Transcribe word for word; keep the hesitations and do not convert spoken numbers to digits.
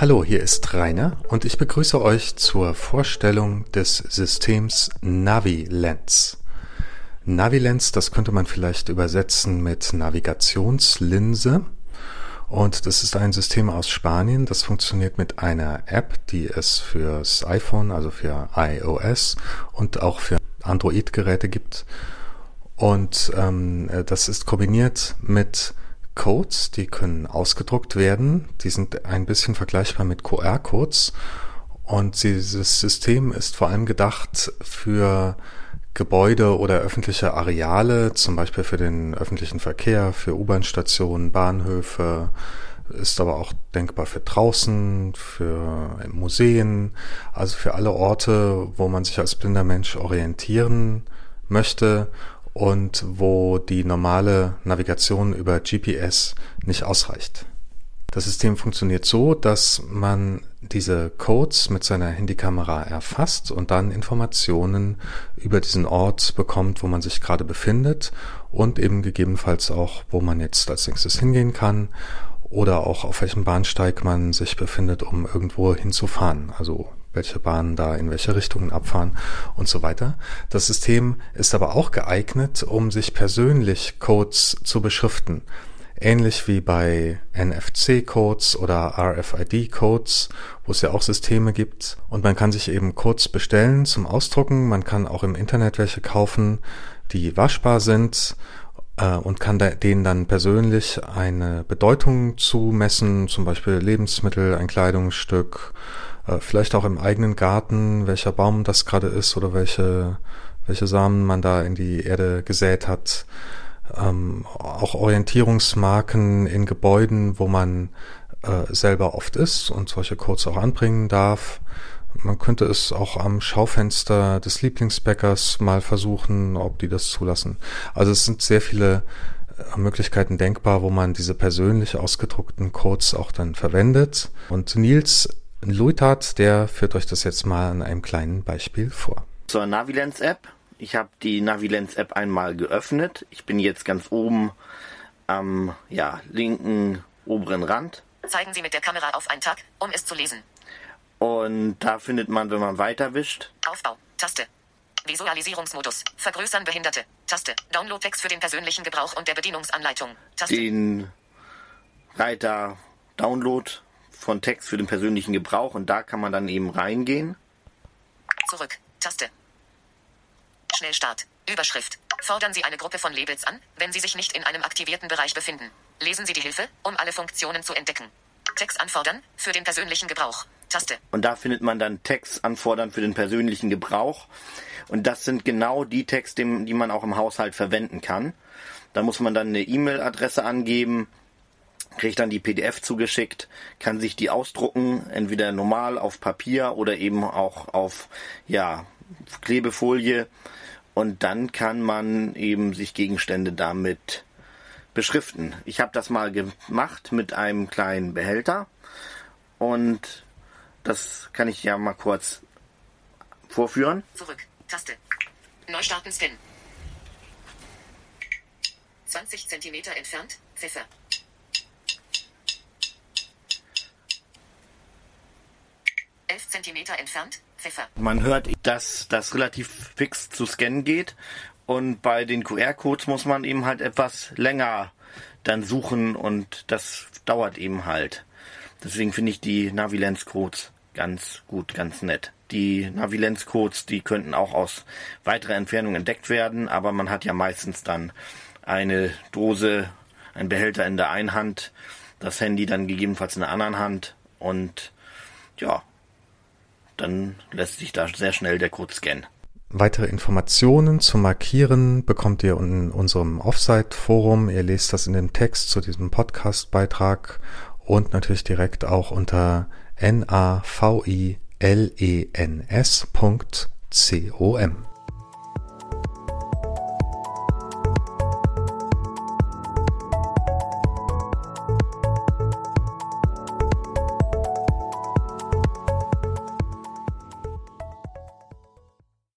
Hallo, hier ist Rainer und ich begrüße euch zur Vorstellung des Systems NaviLens. NaviLens, das könnte man vielleicht übersetzen mit Navigationslinse. Und das ist ein System aus Spanien, das funktioniert mit einer App, die es fürs iPhone, also für iOS und auch für Android-Geräte gibt. Und ähm, das ist kombiniert mit Codes, die können ausgedruckt werden. Die sind ein bisschen vergleichbar mit Q R-Codes. Und dieses System ist vor allem gedacht für Gebäude oder öffentliche Areale, zum Beispiel für den öffentlichen Verkehr, für U-Bahn-Stationen, Bahnhöfe, ist aber auch denkbar für draußen, für Museen, also für alle Orte, wo man sich als blinder Mensch orientieren möchte und wo die normale Navigation über G P S nicht ausreicht. Das System funktioniert so, dass man diese Codes mit seiner Handykamera erfasst und dann Informationen über diesen Ort bekommt, wo man sich gerade befindet und eben gegebenenfalls auch, wo man jetzt als nächstes hingehen kann oder auch auf welchem Bahnsteig man sich befindet, um irgendwo hinzufahren, also welche Bahnen da in welche Richtungen abfahren und so weiter. Das System ist aber auch geeignet, um sich persönlich Codes zu beschriften. Ähnlich wie bei N F C-Codes oder R F I D-Codes, wo es ja auch Systeme gibt. Und man kann sich eben Codes bestellen zum Ausdrucken. Man kann auch im Internet welche kaufen, die waschbar sind äh, und kann da, denen dann persönlich eine Bedeutung zumessen, zum Beispiel Lebensmittel, ein Kleidungsstück, äh, vielleicht auch im eigenen Garten, welcher Baum das gerade ist oder welche, welche Samen man da in die Erde gesät hat. Ähm, auch Orientierungsmarken in Gebäuden, wo man äh, selber oft ist und solche Codes auch anbringen darf. Man könnte es auch am Schaufenster des Lieblingsbäckers mal versuchen, ob die das zulassen. Also es sind sehr viele äh, Möglichkeiten denkbar, wo man diese persönlich ausgedruckten Codes auch dann verwendet. Und Nils Lothar, der führt euch das jetzt mal an einem kleinen Beispiel vor. Zur NaviLens-App. Ich habe die NaviLens-App einmal geöffnet. Ich bin jetzt ganz oben am ja, linken oberen Rand. Zeigen Sie mit der Kamera auf einen Tag, um es zu lesen. Und da findet man, wenn man weiterwischt. Aufbau, Taste. Visualisierungsmodus. Vergrößern Behinderte, Taste. Download-Text für den persönlichen Gebrauch und der Bedienungsanleitung, Taste. Den Reiter Download von Text für den persönlichen Gebrauch. Und da kann man dann eben reingehen. Zurück, Taste. Schnellstart. Überschrift. Fordern Sie eine Gruppe von Labels an, wenn Sie sich nicht in einem aktivierten Bereich befinden. Lesen Sie die Hilfe, um alle Funktionen zu entdecken. Text anfordern, für den persönlichen Gebrauch. Taste. Und da findet man dann Text anfordern für den persönlichen Gebrauch. Und das sind genau die Texte, die man auch im Haushalt verwenden kann. Da muss man dann eine E-Mail-Adresse angeben, kriegt dann die P D F zugeschickt, kann sich die ausdrucken, entweder normal auf Papier oder eben auch auf, ja, Klebefolie. Und dann kann man eben sich Gegenstände damit beschriften. Ich habe das mal gemacht mit einem kleinen Behälter. Und das kann ich ja mal kurz vorführen. Zurück, Taste. Neustarten, Spin. zwanzig Zentimeter entfernt, Pfeffer. elf Zentimeter entfernt, Pfeffer. Man hört, dass das relativ fix zu scannen geht und bei den Q R-Codes muss man eben halt etwas länger dann suchen und das dauert eben halt. Deswegen finde ich die NaviLens-Codes ganz gut, ganz nett. Die NaviLens-Codes, die könnten auch aus weiterer Entfernung entdeckt werden, aber man hat ja meistens dann eine Dose, einen Behälter in der einen Hand, das Handy dann gegebenenfalls in der anderen Hand und ja, dann lässt sich da sehr schnell der Code scannen. Weitere Informationen zum Markieren bekommt ihr in unserem Offsite-Forum. Ihr lest das in dem Text zu diesem Podcast-Beitrag und natürlich direkt auch unter navilens punkt com.